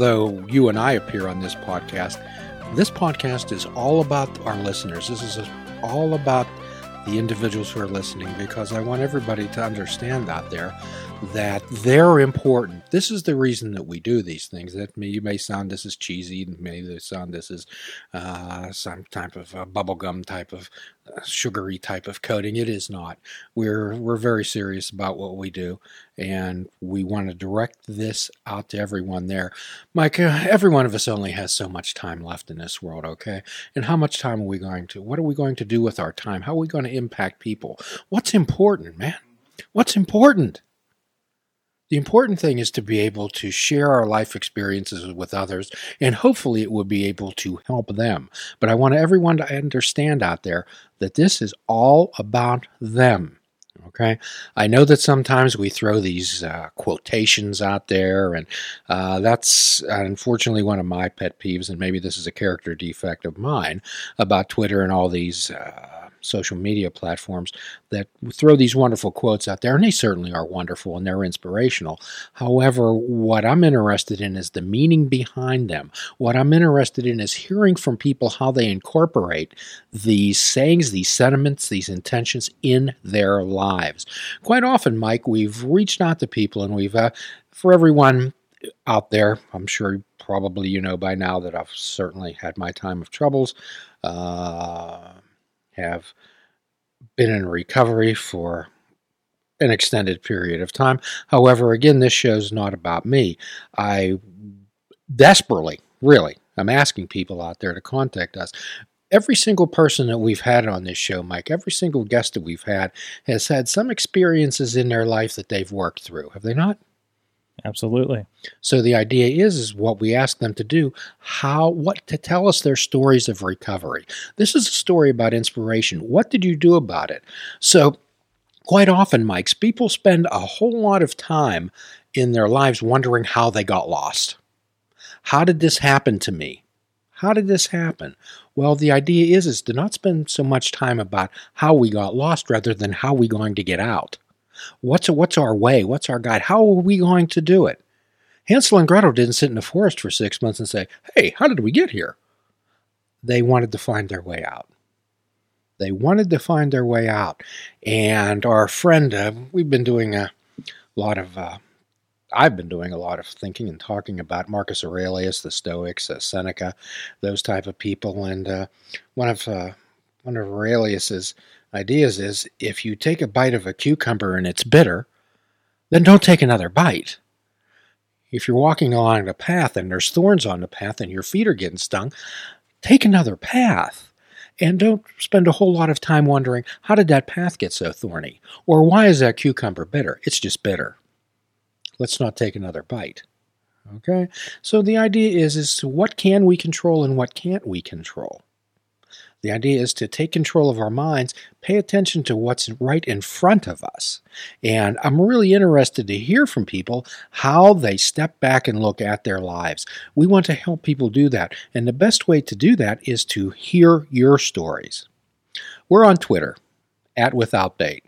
although you and I appear on this podcast is all about our listeners. This is all about the individuals who are listening, because I want everybody to understand out there that they're important. This is the reason that we do these things. That you may sound this is cheesy, and may sound this is some type of bubblegum type of sugary type of coating. It is not. We're very serious about what we do, and we want to direct this out to everyone there. Mike, every one of us only has so much time left in this world, okay? And how much time are we going to? What are we going to do with our time? How are we going to impact people? What's important, man? What's important? The important thing is to be able to share our life experiences with others, and hopefully it will be able to help them. But I want everyone to understand out there that this is all about them, okay? I know that sometimes we throw these quotations out there, and that's unfortunately one of my pet peeves, and maybe this is a character defect of mine, about Twitter and all these social media platforms that throw these wonderful quotes out there, and they certainly are wonderful and they're inspirational. However, what I'm interested in is the meaning behind them. What I'm interested in is hearing from people how they incorporate these sayings, these sentiments, these intentions in their lives. Quite often, Mike, we've reached out to people, and we've, for everyone out there, I'm sure probably you know by now that I've certainly had my time of troubles, have been in recovery for an extended period of time. However, again, this show's not about me. I desperately, really, I'm asking people out there to contact us. Every single person that we've had on this show, Mike, every single guest that we've had has had some experiences in their life that they've worked through. Have they not? Absolutely. So the idea is what we ask them to do, to tell us their stories of recovery. This is a story about inspiration. What did you do about it? So quite often, Mike, people spend a whole lot of time in their lives wondering how they got lost. How did this happen to me? How did this happen? Well, the idea is to not spend so much time about how we got lost rather than how we're going to get out. What's our way? What's our guide? How are we going to do it? Hansel and Gretel didn't sit in the forest for 6 months and say, hey, how did we get here? They wanted to find their way out. They wanted to find their way out. And our friend, I've been doing a lot of thinking and talking about Marcus Aurelius, the Stoics, Seneca, those type of people. And one of Aurelius's ideas is, if you take a bite of a cucumber and it's bitter, then don't take another bite. If you're walking along the path and there's thorns on the path and your feet are getting stung, take another path. And don't spend a whole lot of time wondering, how did that path get so thorny? Or why is that cucumber bitter? It's just bitter. Let's not take another bite. Okay? So the idea is what can we control and what can't we control? The idea is to take control of our minds, pay attention to what's right in front of us. And I'm really interested to hear from people how they step back and look at their lives. We want to help people do that. And the best way to do that is to hear your stories. We're on Twitter, @withoutbait.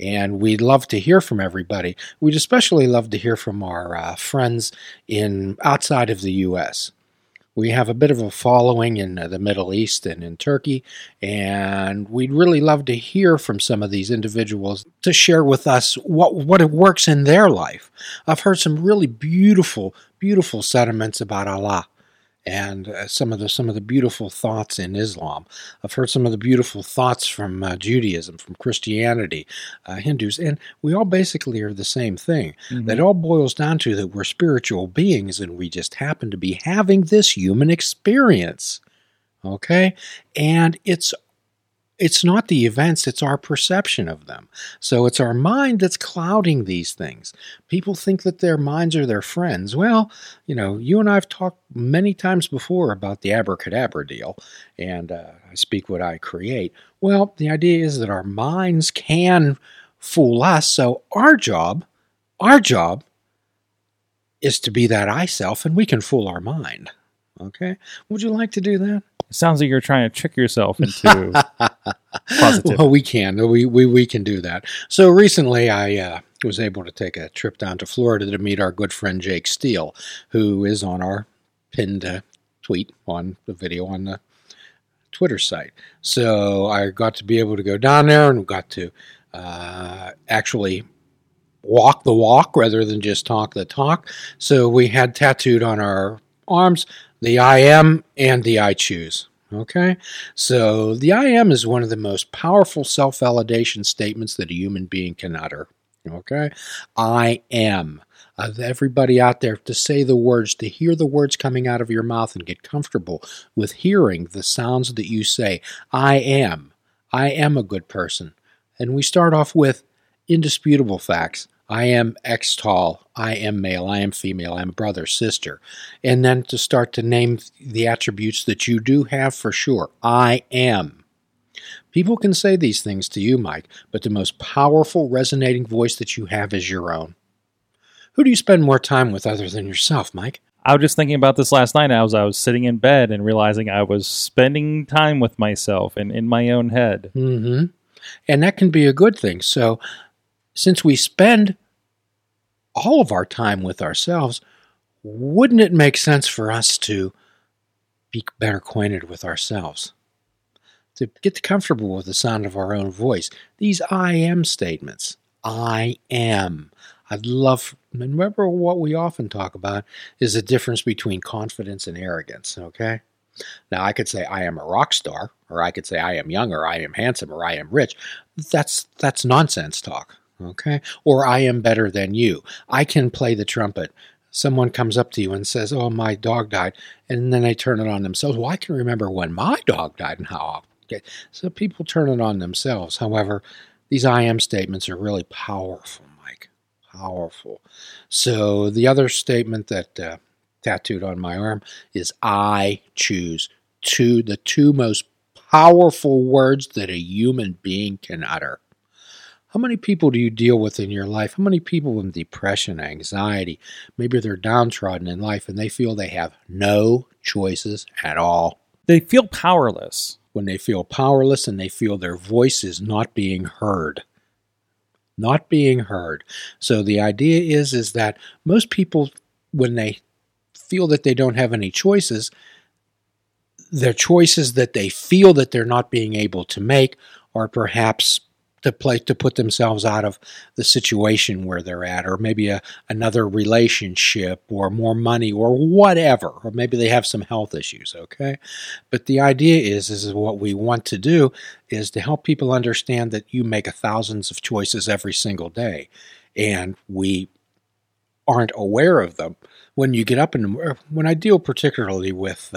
And we'd love to hear from everybody. We'd especially love to hear from our friends outside of the U.S., We have a bit of a following in the Middle East and in Turkey, and we'd really love to hear from some of these individuals to share with us what works in their life. I've heard some really beautiful, beautiful sentiments about Allah and some of the beautiful thoughts in Islam. I've heard some of the beautiful thoughts from Judaism, from Christianity, Hindus, and we all basically are the same thing. Mm-hmm. That all boils down to that we're spiritual beings and we just happen to be having this human experience, okay? And it's not the events, it's our perception of them. So it's our mind that's clouding these things. People think that their minds are their friends. Well, you and I have talked many times before about the abracadabra deal, and I speak what I create. Well, the idea is that our minds can fool us, so our job is to be that I-self, and we can fool our mind. Okay? Would you like to do that? It sounds like you're trying to trick yourself into positivity. Well, we can do that. So recently, I was able to take a trip down to Florida to meet our good friend Jake Steele, who is on our pinned tweet on the video on the Twitter site. So I got to be able to go down there and got to actually walk the walk rather than just talk the talk. So we had tattooed on our arms the I am and the I choose. Okay, so the I am is one of the most powerful self-validation statements that a human being can utter. Okay, I am. Of everybody out there, to say the words, to hear the words coming out of your mouth and get comfortable with hearing the sounds that you say. I am. I am a good person. And we start off with indisputable facts. I am X tall, I am male, I am female, I am brother, sister. And then to start to name the attributes that you do have for sure. I am. People can say these things to you, Mike, but the most powerful resonating voice that you have is your own. Who do you spend more time with other than yourself, Mike? I was just thinking about this last night as I was sitting in bed and realizing I was spending time with myself and in my own head. Mm-hmm. And that can be a good thing. So since we spend all of our time with ourselves, wouldn't it make sense for us to be better acquainted with ourselves? To get comfortable with the sound of our own voice. These I am statements. I am. I'd love, remember what we often talk about is the difference between confidence and arrogance, okay? Now, I could say I am a rock star, or I could say I am young, or I am handsome, or I am rich. That's nonsense talk, okay? Or I am better than you. I can play the trumpet. Someone comes up to you and says, oh, my dog died, and then they turn it on themselves. Well, I can remember when my dog died and how often. Okay? So people turn it on themselves. However, these I am statements are really powerful, Mike. Powerful. So the other statement that tattooed on my arm is I choose. The two most powerful words that a human being can utter. How many people do you deal with in your life? How many people in depression, anxiety, maybe they're downtrodden in life and they feel they have no choices at all? They feel powerless. When they feel powerless and they feel their voice is not being heard. Not being heard. So the idea is that most people, when they feel that they don't have any choices, their choices that they feel that they're not being able to make are perhaps to put themselves out of the situation where they're at, or maybe another relationship, or more money, or whatever, or maybe they have some health issues, okay? But the idea is what we want to do is to help people understand that you make thousands of choices every single day, and we aren't aware of them. When you get up in the, when I deal particularly with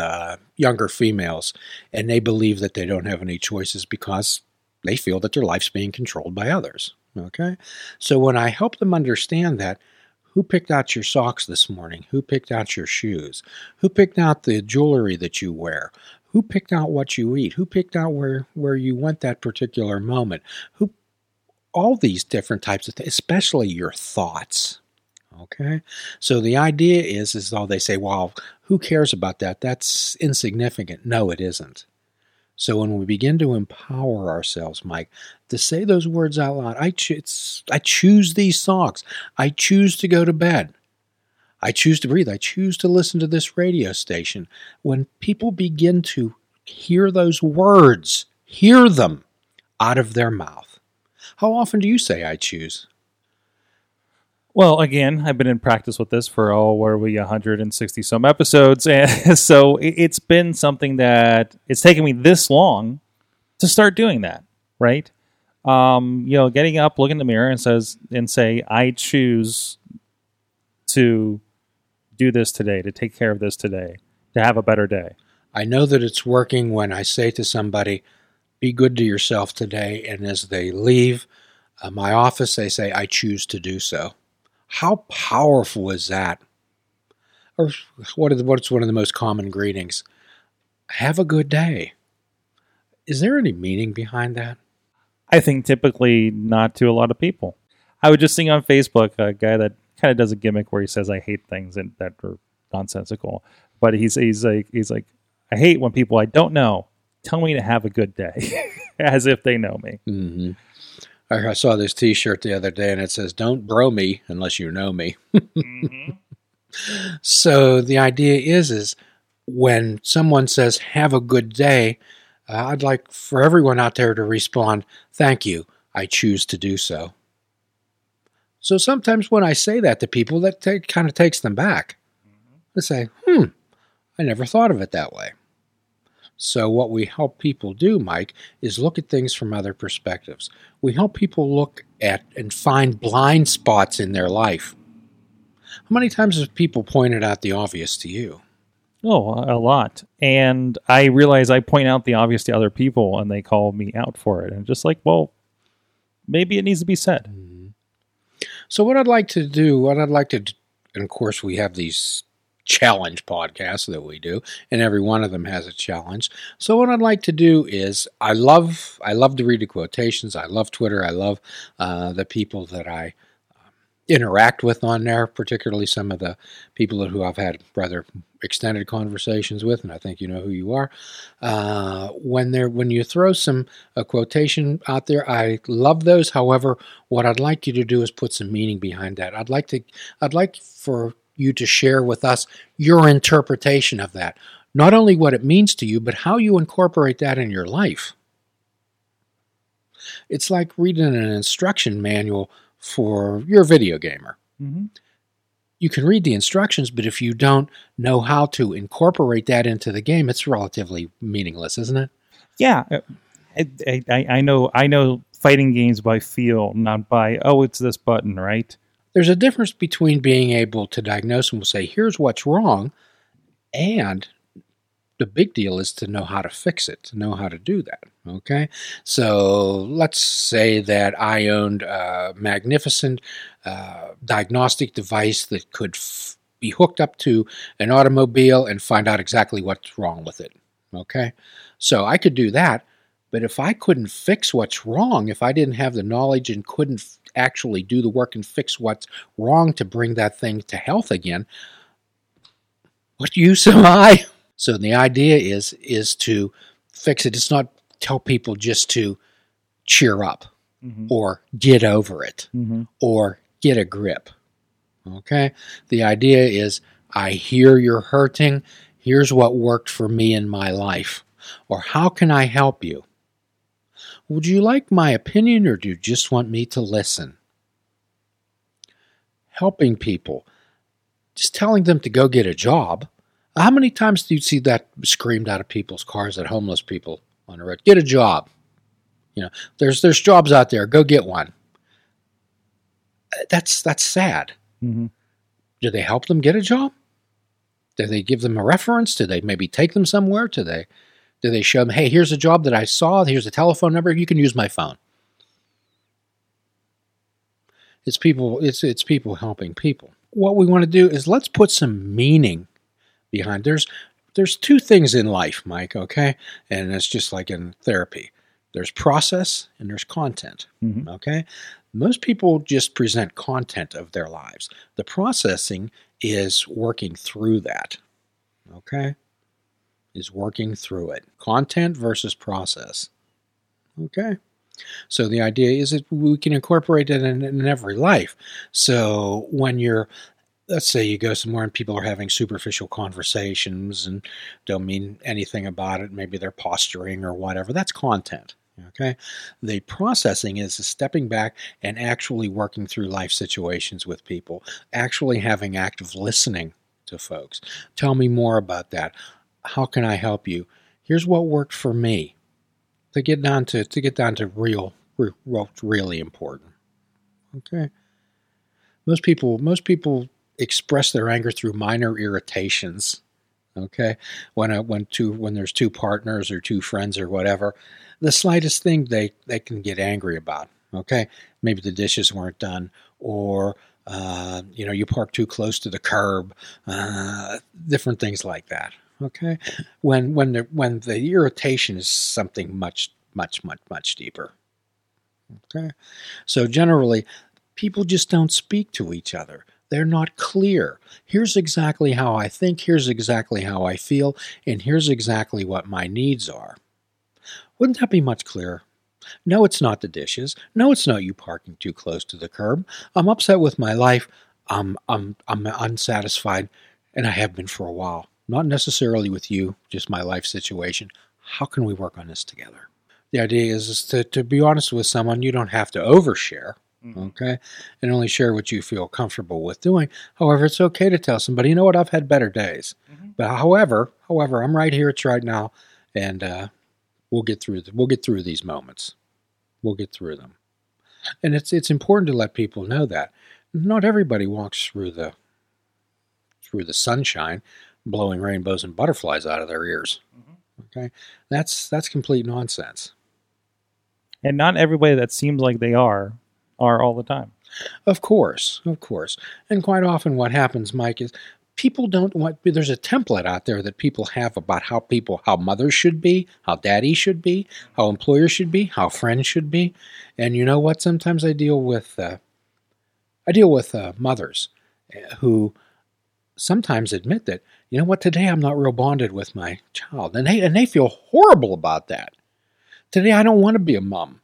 younger females, and they believe that they don't have any choices because they feel that their life's being controlled by others, okay? So when I help them understand that, who picked out your socks this morning? Who picked out your shoes? Who picked out the jewelry that you wear? Who picked out what you eat? Who picked out where you went that particular moment? Who? All these different types of things, especially your thoughts, okay? So the idea is though they say, well, who cares about that? That's insignificant. No, it isn't. So when we begin to empower ourselves, Mike, to say those words out loud, I choose these songs. I choose to go to bed. I choose to breathe. I choose to listen to this radio station. When people begin to hear those words, hear them out of their mouth. How often do you say I choose? Well, again, I've been in practice with this for, 160-some episodes, and so it's been something that it's taken me this long to start doing that, right? Getting up, look in the mirror, and say, I choose to do this today, to take care of this today, to have a better day. I know that it's working when I say to somebody, be good to yourself today, and as they leave my office, they say, I choose to do so. How powerful is that? Or what's one of the most common greetings? Have a good day. Is there any meaning behind that? I think typically not to a lot of people. I was just seeing on Facebook a guy that kind of does a gimmick where he says, I hate things and that are nonsensical. But he's like, I hate when people I don't know tell me to have a good day as if they know me. Mm-hmm. I saw this T-shirt the other day, and it says, "Don't bro me unless you know me." Mm-hmm. So the idea is when someone says, "Have a good day," I'd like for everyone out there to respond, "Thank you. I choose to do so." So sometimes when I say that to people, that kind of takes them back. They say, I never thought of it that way. So what we help people do, Mike, is look at things from other perspectives. We help people look at and find blind spots in their life. How many times have people pointed out the obvious to you? Oh, a lot. And I realize I point out the obvious to other people and they call me out for it. And just like, well, maybe it needs to be said. Mm-hmm. So what I'd like to do, and of course we have these challenge podcasts that we do, and every one of them has a challenge. So what I'd like to do is, I love to read the quotations. I love Twitter. I love the people that I interact with on there, particularly some of the people who I've had rather extended conversations with, and I think you know who you are. When you throw a quotation out there, I love those. However, what I'd like you to do is put some meaning behind that. I'd like for you to share with us your interpretation of that. Not only what it means to you, but how you incorporate that in your life. It's like reading an instruction manual for your video gamer. Mm-hmm. You can read the instructions, but if you don't know how to incorporate that into the game, it's relatively meaningless, isn't it? Yeah. I know fighting games by feel, not by, it's this button, right? There's a difference between being able to diagnose and we'll say, here's what's wrong, and the big deal is to know how to fix it, to know how to do that, okay? So let's say that I owned a magnificent diagnostic device that could be hooked up to an automobile and find out exactly what's wrong with it, okay? So I could do that, but if I couldn't fix what's wrong, if I didn't have the knowledge and couldn't actually do the work and fix what's wrong to bring that thing to health again, what use am I? So the idea is to fix it. It's not tell people just to cheer up, mm-hmm, or get over it, mm-hmm, or get a grip. Okay? The idea is, I hear you're hurting. Here's what worked for me in my life. Or how can I help you? Would you like my opinion, or do you just want me to listen? Helping people. Just telling them to go get a job. How many times do you see that screamed out of people's cars at homeless people on the road? Get a job. You know, there's jobs out there. Go get one. That's sad. Mm-hmm. Do they help them get a job? Do they give them a reference? Do they maybe take them somewhere? Do they show them, hey, here's a job that I saw. Here's a telephone number. You can use my phone. It's people helping people. What we want to do is, let's put some meaning behind. There's two things in life, Mike, okay? And it's just like in therapy. There's process and there's content, mm-hmm, okay? Most people just present content of their lives. The processing is working through that, okay? Is working through it. Content versus process, okay? So the idea is that we can incorporate it in every life. So when you're, let's say you go somewhere and people are having superficial conversations and don't mean anything about it. Maybe they're posturing or whatever. That's content, okay? The processing is stepping back and actually working through life situations with people, actually having active listening to folks. Tell me more about that. How can I help you? Here's what worked for me. To get down to what's really important, okay? Most people express their anger through minor irritations. Okay, when there's two partners or two friends or whatever, the slightest thing they can get angry about. Okay, maybe the dishes weren't done, or you parked too close to the curb, different things like that. Okay, when the irritation is something much deeper. Okay, so generally, people just don't speak to each other. They're not clear. Here's exactly how I think, here's exactly how I feel, and here's exactly what my needs are. Wouldn't that be much clearer? No, it's not the dishes. No, it's not you parking too close to the curb. I'm upset with my life. I'm unsatisfied, and I have been for a while. Not necessarily with you, just my life situation. How can we work on this together? The idea is to be honest with someone. You don't have to overshare, okay? And only share what you feel comfortable with doing. However, it's okay to tell somebody, you know what, I've had better days. Mm-hmm. But however, I'm right here, it's right now, and we'll get through these moments. We'll get through them. And it's important to let people know that. Not everybody walks through the sunshine, blowing rainbows and butterflies out of their ears. Okay, that's complete nonsense. And not everybody that seems like they are all the time. Of course. And quite often what happens, Mike, is people don't want, there's a template out there that people have about how mothers should be, how daddy should be, how employers should be, how friends should be. And you know what? Sometimes I deal with mothers who sometimes admit that, you know what, today I'm not real bonded with my child. And they feel horrible about that. Today I don't want to be a mom.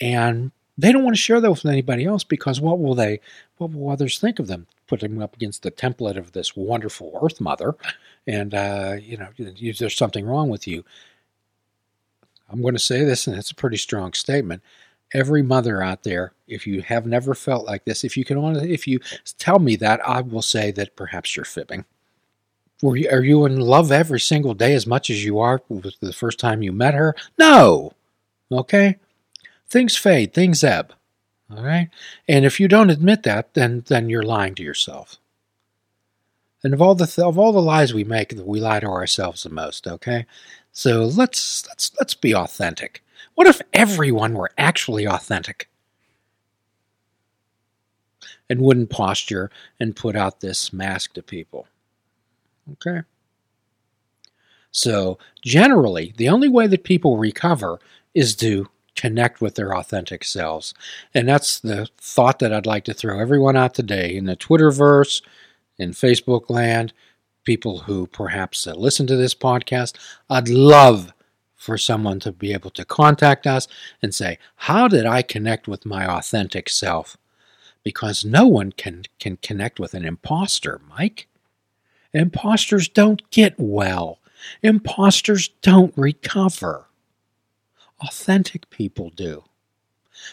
And they don't want to share that with anybody else because what will others think of them? Put them up against the template of this wonderful earth mother and, there's something wrong with you. I'm going to say this, and it's a pretty strong statement. Every mother out there, if you have never felt like this, if you tell me that, I will say that perhaps you're fibbing. Are you in love every single day as much as you are with the first time you met her? No! Okay? Things fade. Things ebb. All right? And if you don't admit that, then you're lying to yourself. And of all the lies we make, we lie to ourselves the most, okay? So let's be authentic. What if everyone were actually authentic? And wouldn't posture and put out this mask to people. Okay? So, generally, the only way that people recover is to connect with their authentic selves. And that's the thought that I'd like to throw everyone out today in the Twitterverse, in Facebook land, people who perhaps listen to this podcast. I'd love for someone to be able to contact us and say, how did I connect with my authentic self? Because no one can connect with an imposter, Mike. Imposters don't get well. Imposters don't recover. Authentic people do.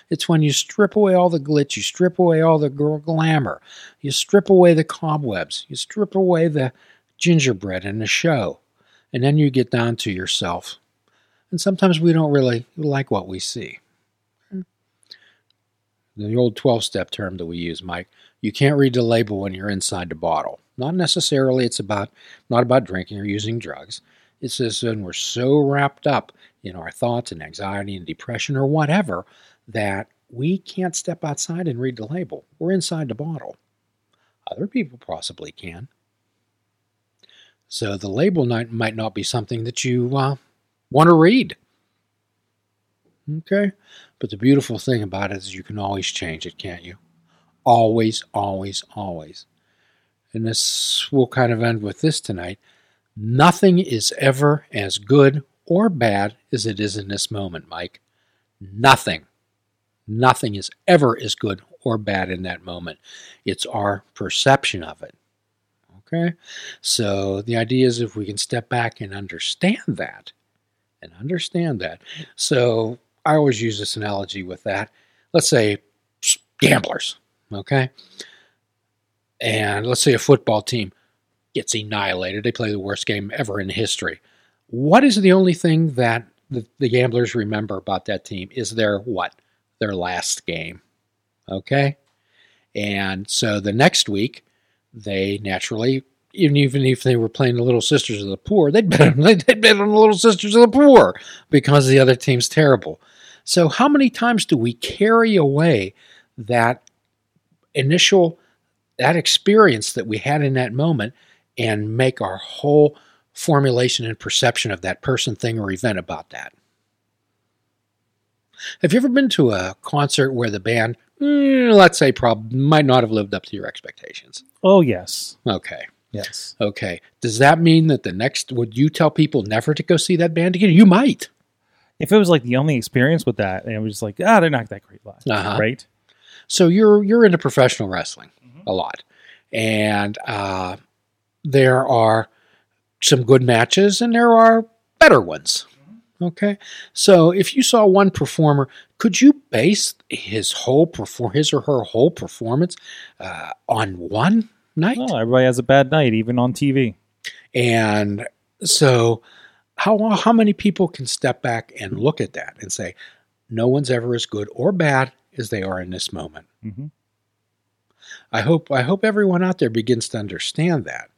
It's when you strip away all the glitz, you strip away all the glamour, you strip away the cobwebs, you strip away the gingerbread and the show, and then you get down to yourself. And sometimes we don't really like what we see. The old 12-step term that we use, Mike, you can't read the label when you're inside the bottle. Not necessarily it's not about drinking or using drugs. It's just when we're so wrapped up in our thoughts and anxiety and depression or whatever that we can't step outside and read the label. We're inside the bottle. Other people possibly can. So the label might not be something that you want to read. Okay? But the beautiful thing about it is you can always change it, can't you? Always, always, always. And this will kind of end with this tonight. Nothing is ever as good or bad as it is in this moment, Mike. Nothing. Nothing is ever as good or bad in that moment. It's our perception of it. Okay? So the idea is if we can step back and understand that. So I always use this analogy with that. Let's say gamblers, okay? And let's say a football team gets annihilated. They play the worst game ever in history. What is the only thing that the gamblers remember about that team? Is their what? Their last game. Okay? And so the next week, they naturally, even if they were playing the Little Sisters of the Poor, they'd bet on the Little Sisters of the Poor because the other team's terrible. So how many times do we carry away that initial that experience that we had in that moment and make our whole formulation and perception of that person, thing, or event about that? Have you ever been to a concert where the band, let's say, probably might not have lived up to your expectations? Oh, yes. Okay. Yes. Okay. Does that mean that would you tell people never to go see that band again? You might. if it was like the only experience with that, and it was just like, they're not that great live, right? So you're into professional wrestling a lot, and there are some good matches, and there are better ones. Okay, so if you saw one performer, could you base his or her whole performance on one night? Well, everybody has a bad night, even on TV. And so, how many people can step back and look at that and say, no one's ever as good or bad as they are in this moment? Mm-hmm. I hope everyone out there begins to understand that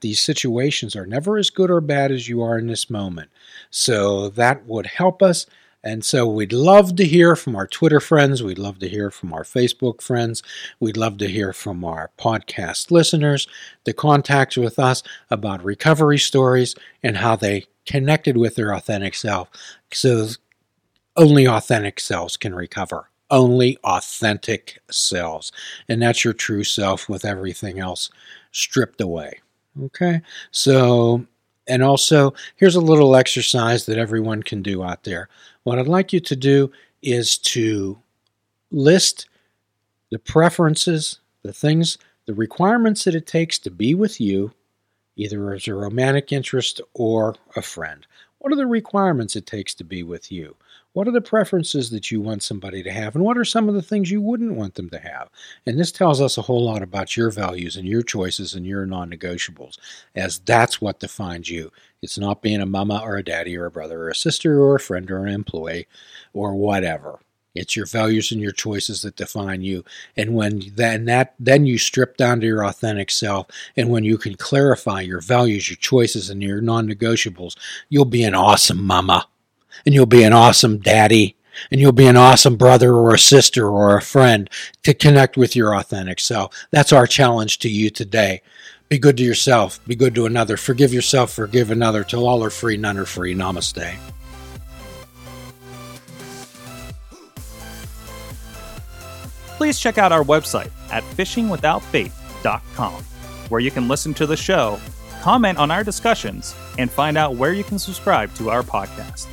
these situations are never as good or bad as you are in this moment. So that would help us. And so we'd love to hear from our Twitter friends. We'd love to hear from our Facebook friends. We'd love to hear from our podcast listeners, the contacts with us about recovery stories and how they connected with their authentic self. So only authentic selves can recover. Only authentic selves. And that's your true self with everything else stripped away. Okay, so, and also, here's a little exercise that everyone can do out there. What I'd like you to do is to list the preferences, the things, the requirements that it takes to be with you, either as a romantic interest or a friend. What are the requirements it takes to be with you? What are the preferences that you want somebody to have? And what are some of the things you wouldn't want them to have? And this tells us a whole lot about your values and your choices and your non-negotiables, as that's what defines you. It's not being a mama or a daddy or a brother or a sister or a friend or an employee or whatever. It's your values and your choices that define you. And then you strip down to your authentic self. And when you can clarify your values, your choices, and your non-negotiables, you'll be an awesome mama. And you'll be an awesome daddy, and you'll be an awesome brother or a sister or a friend to connect with your authentic self. That's our challenge to you today. Be good to yourself. Be good to another. Forgive yourself. Forgive another. Till all are free, none are free. Namaste. Please check out our website at fishingwithoutfaith.com, where you can listen to the show, comment on our discussions, and find out where you can subscribe to our podcast.